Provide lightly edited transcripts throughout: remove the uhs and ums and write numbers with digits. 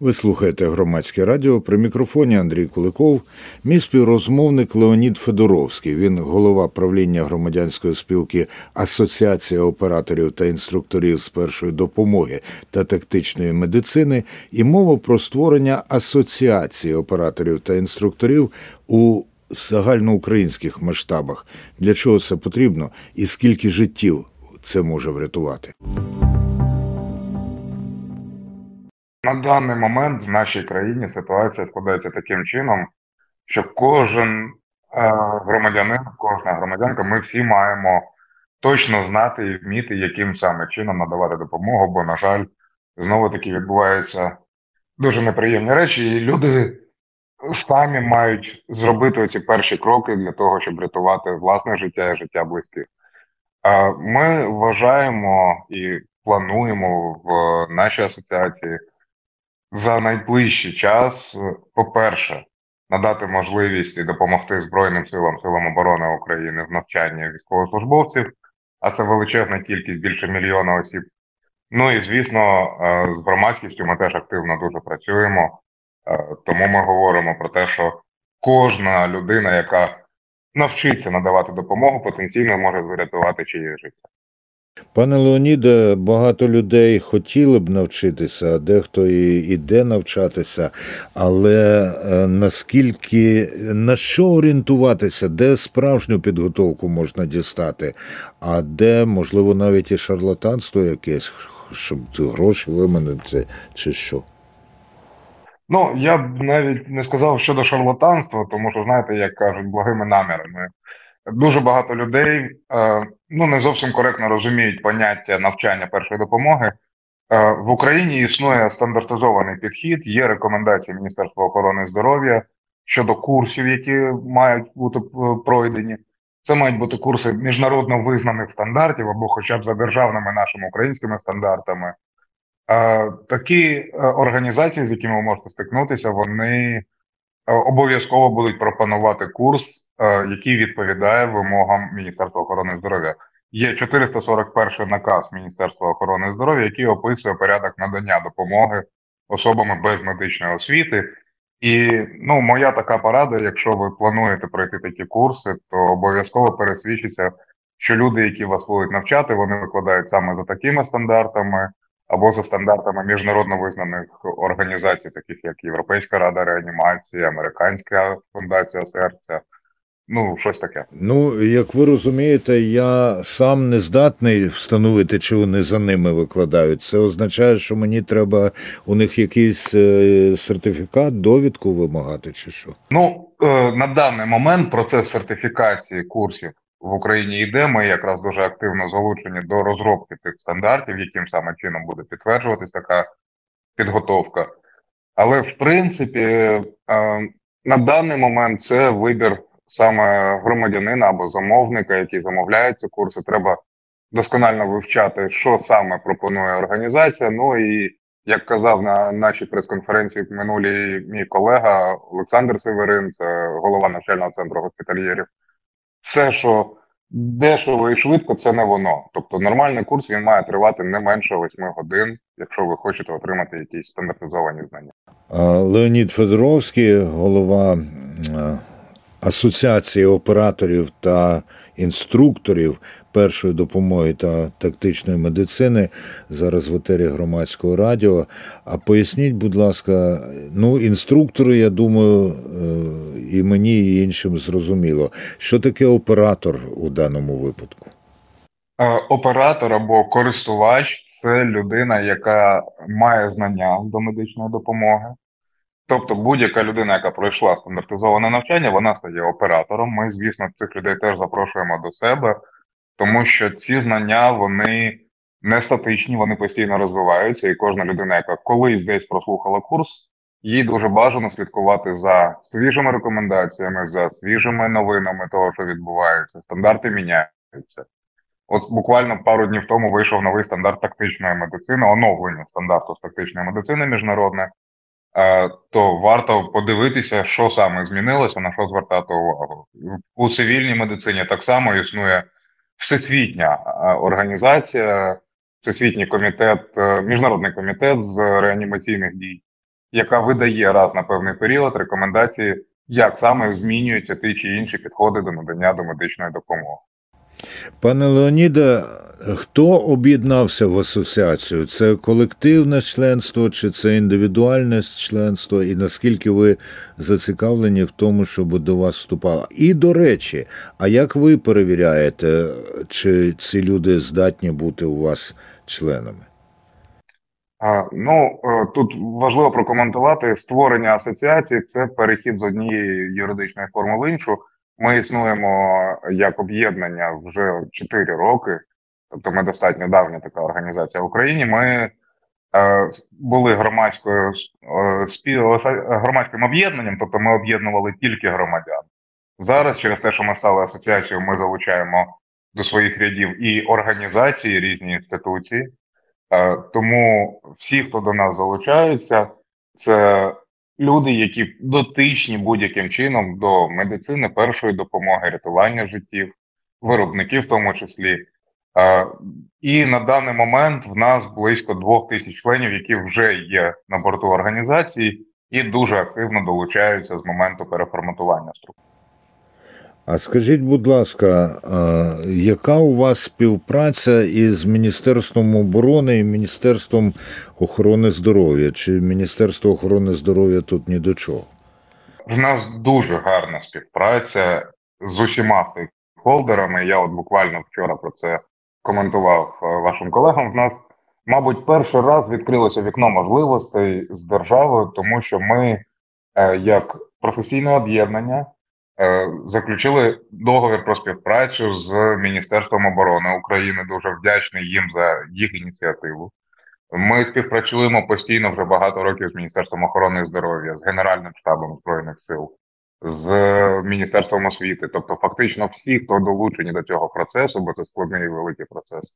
Ви слухаєте «Громадське радіо». При мікрофоні Андрій Куликов, мій співрозмовник Леонід Федоровський. Він голова правління громадянської спілки «Асоціація операторів та інструкторів з першої допомоги та тактичної медицини» і мова про створення асоціації операторів та інструкторів у загальноукраїнських масштабах. Для чого це потрібно і скільки життів це може врятувати? На даний момент в нашій країні ситуація складається таким чином, що кожен громадянин, кожна громадянка, ми всі маємо точно знати і вміти, яким саме чином надавати допомогу, бо, на жаль, знову-таки відбуваються дуже неприємні речі, і люди самі мають зробити оці перші кроки для того, щоб рятувати власне життя і життя близьких. Ми вважаємо і плануємо в нашій асоціації за найближчий час, по-перше, надати можливість і допомогти Збройним силам, силам оборони України в навчанні військовослужбовців, а це величезна кількість, більше мільйона осіб. Ну і, звісно, з громадськістю ми теж активно дуже працюємо, тому ми говоримо про те, що кожна людина, яка навчиться надавати допомогу, потенційно може врятувати чиєсь життя. Пане Леоніде, багато людей хотіли б навчитися, а дехто і йде навчатися, але наскільки, на що орієнтуватися, де справжню підготовку можна дістати, а де, можливо, навіть і шарлатанство якесь, щоб гроші виманити, чи що? Ну, я б навіть не сказав щодо шарлатанства, тому що, знаєте, як кажуть, благими намірами. Дуже багато людей не зовсім коректно розуміють поняття навчання першої допомоги. В Україні існує стандартизований підхід, є рекомендації Міністерства охорони здоров'я щодо курсів, які мають бути пройдені. Це мають бути курси міжнародно визнаних стандартів або хоча б за державними нашими українськими стандартами. Такі організації, з якими ви можете стикнутися, вони обов'язково будуть пропонувати курс, який відповідає вимогам Міністерства охорони здоров'я. Є 441 наказ Міністерства охорони здоров'я, який описує порядок надання допомоги особам без медичної освіти. І, моя така порада, якщо ви плануєте пройти такі курси, то обов'язково пересвідчіться, що люди, які вас будуть навчати, вони викладають саме за такими стандартами або за стандартами міжнародно визнаних організацій, таких як Європейська рада реанімації, Американська фундація «Серця». Щось таке. Як ви розумієте, я сам не здатний встановити, чи вони за ними викладають. Це означає, що мені треба у них якийсь сертифікат, довідку вимагати, чи що? На даний момент процес сертифікації курсів в Україні йде. Ми якраз дуже активно залучені до розробки тих стандартів, яким саме чином буде підтверджуватись така підготовка. Але, в принципі, на даний момент це вибір саме громадянина або замовника, який замовляє ці курси. Треба досконально вивчати, що саме пропонує організація. І, як казав на нашій прес-конференції минулій мій колега Олександр Северин, це голова навчального центру госпітальєрів, все, що дешево і швидко, це не воно. Тобто нормальний курс, він має тривати не менше 8 годин, якщо ви хочете отримати якісь стандартизовані знання. Леонід Федоровський, голова Асоціації операторів та інструкторів першої допомоги та тактичної медицини, зараз в етері Громадського радіо. А поясніть, будь ласка, інструктори, я думаю, і мені, і іншим зрозуміло. Що таке оператор у даному випадку? Оператор або користувач – це людина, яка має знання до медичної допомоги. Тобто будь-яка людина, яка пройшла стандартизоване навчання, вона стає оператором. Ми, звісно, цих людей теж запрошуємо до себе, тому що ці знання, вони не статичні, вони постійно розвиваються, і кожна людина, яка колись десь прослухала курс, їй дуже бажано слідкувати за свіжими рекомендаціями, за свіжими новинами того, що відбувається. Стандарти міняються. От буквально пару днів тому вийшов новий стандарт тактичної медицини, оновлення стандарту з тактичної медицини міжнародне, то варто подивитися, що саме змінилося, на що звертати увагу. У цивільній медицині так само існує всесвітня організація, Всесвітній комітет, Міжнародний комітет з реанімаційних дій. яка видає раз на певний період рекомендації, як саме змінюються ті чи інші підходи до надання домедичної допомоги. Пане Леоніде, хто об'єднався в асоціацію? Це колективне членство чи це індивідуальне членство? І наскільки ви зацікавлені в тому, щоб до вас вступало? І, до речі, а як ви перевіряєте, чи ці люди здатні бути у вас членами? Ну, тут важливо прокоментувати. Створення асоціації – це перехід з однієї юридичної форми в іншу. Ми існуємо як об'єднання вже 4 роки, тобто ми достатньо давня така організація в Україні. Ми були громадським об'єднанням, тобто ми об'єднували тільки громадян. Зараз, через те, що ми стали асоціацією, ми залучаємо до своїх рядів і організації, різні інституції. Тому всі, хто до нас залучаються, це люди, які дотичні будь-яким чином до медицини, першої допомоги, рятування життів, виробників в тому числі. І на даний момент в нас близько 2000 членів, які вже є на борту організації і дуже активно долучаються з моменту переформатування структури. А скажіть, будь ласка, яка у вас співпраця із Міністерством оборони і Міністерством охорони здоров'я? Чи Міністерство охорони здоров'я тут ні до чого? У нас дуже гарна співпраця з усіма стейкхолдерами. Я от буквально вчора про це коментував вашим колегам. В нас, мабуть, перший раз відкрилося вікно можливостей з державою, тому що ми, як професійне об'єднання, заключили договір про співпрацю з Міністерством оборони України. Дуже вдячний їм за їх ініціативу. Ми співпрацюємо постійно вже багато років з Міністерством охорони здоров'я, з Генеральним штабом Збройних сил, з Міністерством освіти. Тобто фактично всі, хто долучені до цього процесу, бо це складний і великий процес,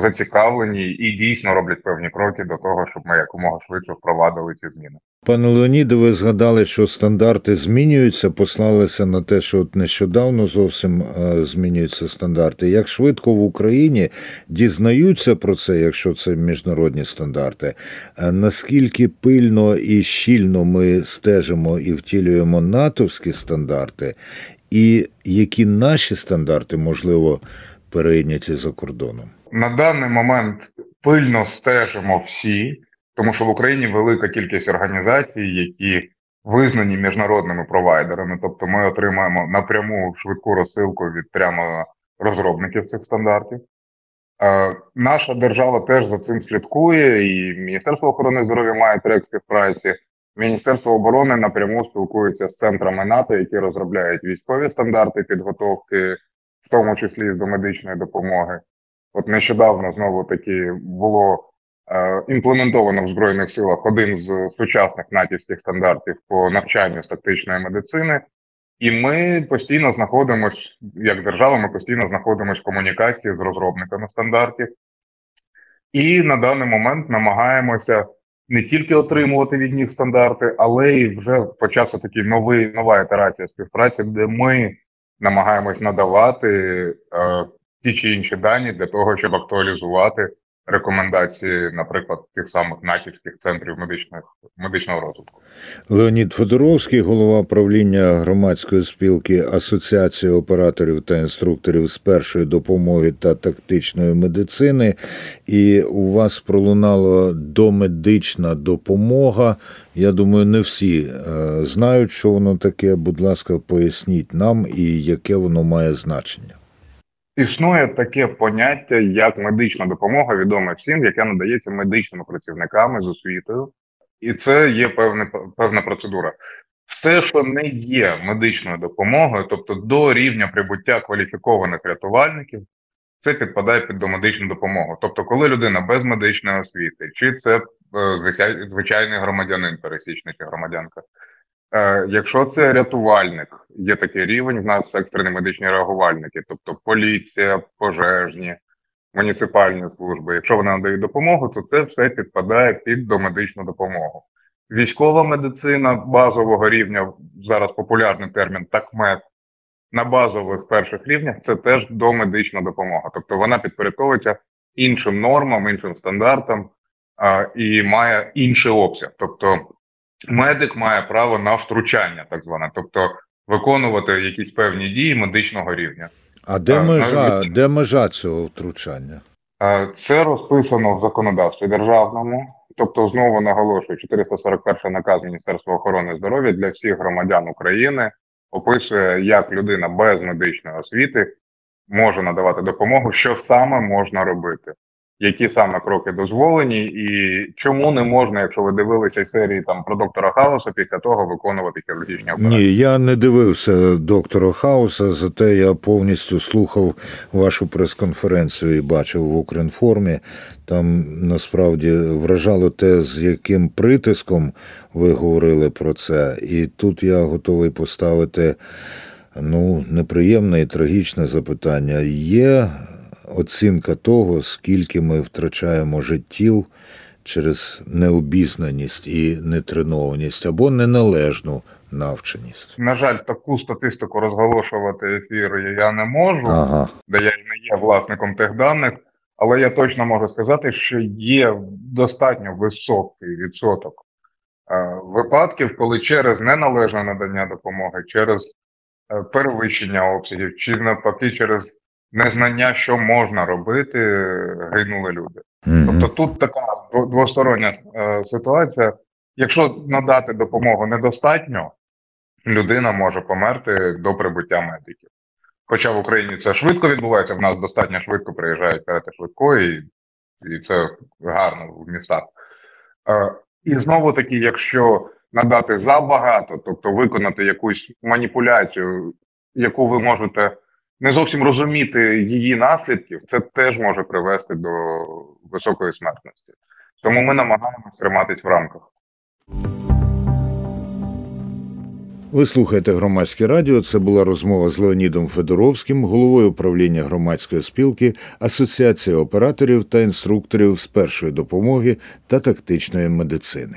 зацікавлені і дійсно роблять певні кроки до того, щоб ми якомога швидше впровадили ці зміни. Пане Леоніде, ви згадали, що стандарти змінюються, послалися на те, що от нещодавно зовсім змінюються стандарти. Як швидко в Україні дізнаються про це, якщо це міжнародні стандарти? Наскільки пильно і щільно ми стежимо і втілюємо натовські стандарти? І які наші стандарти, можливо, перейняті за кордоном? На даний момент пильно стежимо всі, тому що в Україні велика кількість організацій, які визнані міжнародними провайдерами, тобто ми отримаємо напряму швидку розсилку від прямо розробників цих стандартів. Наша держава теж за цим слідкує, і Міністерство охорони здоров'я має трек співпраці. Міністерство оборони напряму спілкується з центрами НАТО, які розробляють військові стандарти підготовки, в тому числі до медичної допомоги. От нещодавно, знову-таки, було імплементовано в Збройних силах один з сучасних натівських стандартів по навчанню з тактичної медицини. І ми постійно знаходимося, як держава, ми постійно знаходимося в комунікації з розробниками стандартів. І на даний момент намагаємося не тільки отримувати від них стандарти, але і вже почався такий нова ітерація співпраці, де ми намагаємось надавати ті чи інші дані для того, щоб актуалізувати рекомендації, наприклад, тих самих натівських центрів медичного розвитку. Леонід Федоровський, голова правління громадської спілки Асоціації операторів та інструкторів з першої допомоги та тактичної медицини. І у вас пролунало домедична допомога. Я думаю, не всі знають, що воно таке. Будь ласка, поясніть нам і яке воно має значення. Існує таке поняття, як медична допомога, відоме всім, яка надається медичними працівниками з освітою. І це є певна процедура. Все, що не є медичною допомогою, тобто до рівня прибуття кваліфікованих рятувальників, це підпадає під домедичну допомогу. Тобто, коли людина без медичної освіти, чи це звичайний громадянин, пересічний чи громадянка, якщо це рятувальник, є такий рівень, в нас екстрені медичні реагувальники, тобто поліція, пожежні, муніципальні служби. Якщо вони надають допомогу, то це все підпадає під домедичну допомогу. Військова медицина базового рівня, зараз популярний термін такмед, на базових перших рівнях це теж домедична допомога. Тобто вона підпорядковується іншим нормам, іншим стандартам і має інший обсяг. Тобто медик має право на втручання, так зване, тобто виконувати якісь певні дії медичного рівня. А де межа цього втручання? Це розписано в законодавстві державному, тобто, знову наголошую, 441 наказ Міністерства охорони здоров'я для всіх громадян України описує, як людина без медичної освіти може надавати допомогу, що саме можна робити, які саме кроки дозволені і чому не можна, якщо ви дивилися серії там про доктора Хауса, після того виконувати хірургічні операції. Ні, я не дивився доктора Хауса, зате я повністю слухав вашу прес-конференцію і бачив в Укрінформі. Там насправді вражало те, з яким притиском ви говорили про це. І тут я готовий поставити неприємне і трагічне запитання. Є оцінка того, скільки ми втрачаємо життів через необізнаність і нетренованість або неналежну навченість? На жаль, таку статистику розголошувати ефіру я не можу, де я і не є власником тих даних, але я точно можу сказати, що є достатньо високий відсоток випадків, коли через неналежне надання допомоги, через перевищення обсягів, чи навпаки через незнання, що можна робити, гинули люди. Тобто тут така двостороння ситуація. Якщо надати допомогу недостатньо, людина може померти до прибуття медиків. Хоча в Україні це швидко відбувається, в нас достатньо швидко приїжджають карети швидкої, і це гарно в містах. І знову-таки, якщо надати забагато, тобто виконати якусь маніпуляцію, яку ви можете не зовсім розуміти її наслідків, це теж може привести до високої смертності. Тому ми намагаємося триматись в рамках. Ви слухаєте Громадське радіо. Це була розмова з Леонідом Федоровським, головою правління громадської спілки Асоціація операторів та інструкторів з першої допомоги та тактичної медицини.